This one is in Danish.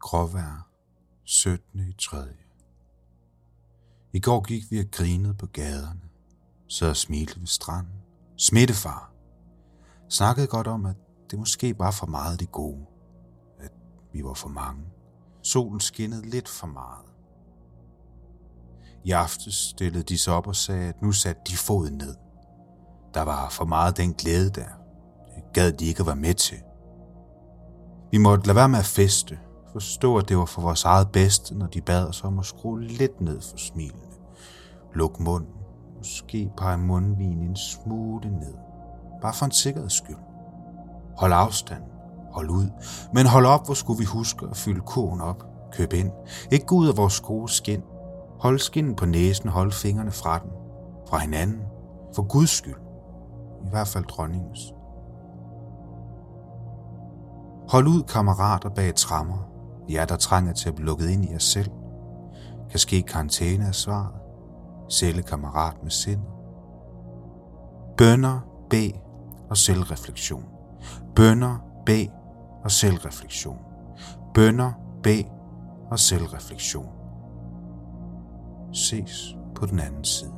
Gråvejr 17.3. I går gik vi og grinede på gaderne, sad og smilte ved stranden, smittefar. Snakkede godt om, at det måske var for meget det gode, at vi var for mange. Solen skinnede lidt for meget. I aftes stillede de sig op og sagde, at nu satte de foden ned. Der var for meget den glæde der. Det gad de ikke at være med til. Vi måtte lade være med at feste. Forstå, at det var for vores eget bedste, når de bad os om at skrue lidt ned for smilene. Luk munden. Måske pege mundvin en smule ned. Bare for en sikkerheds skyld. Hold afstand. Hold ud. Men hold op, hvor skulle vi huske at fylde kurven op. Køb ind. Ikke gå ud af vores gode skin. Hold skinnen på næsen. Hold fingrene fra den. Fra hinanden. For Guds skyld. I hvert fald dronningens. Hold ud, kammerater bag trammer. Jer, der trænger til at blive lukket ind i jer selv. Kan ske karantæne af svaret. Sælge kammerat med sind. Bønner, bed og selvreflektion. Bønner, bed og selvreflektion. Bønner, bed og selvreflektion. Ses på den anden side.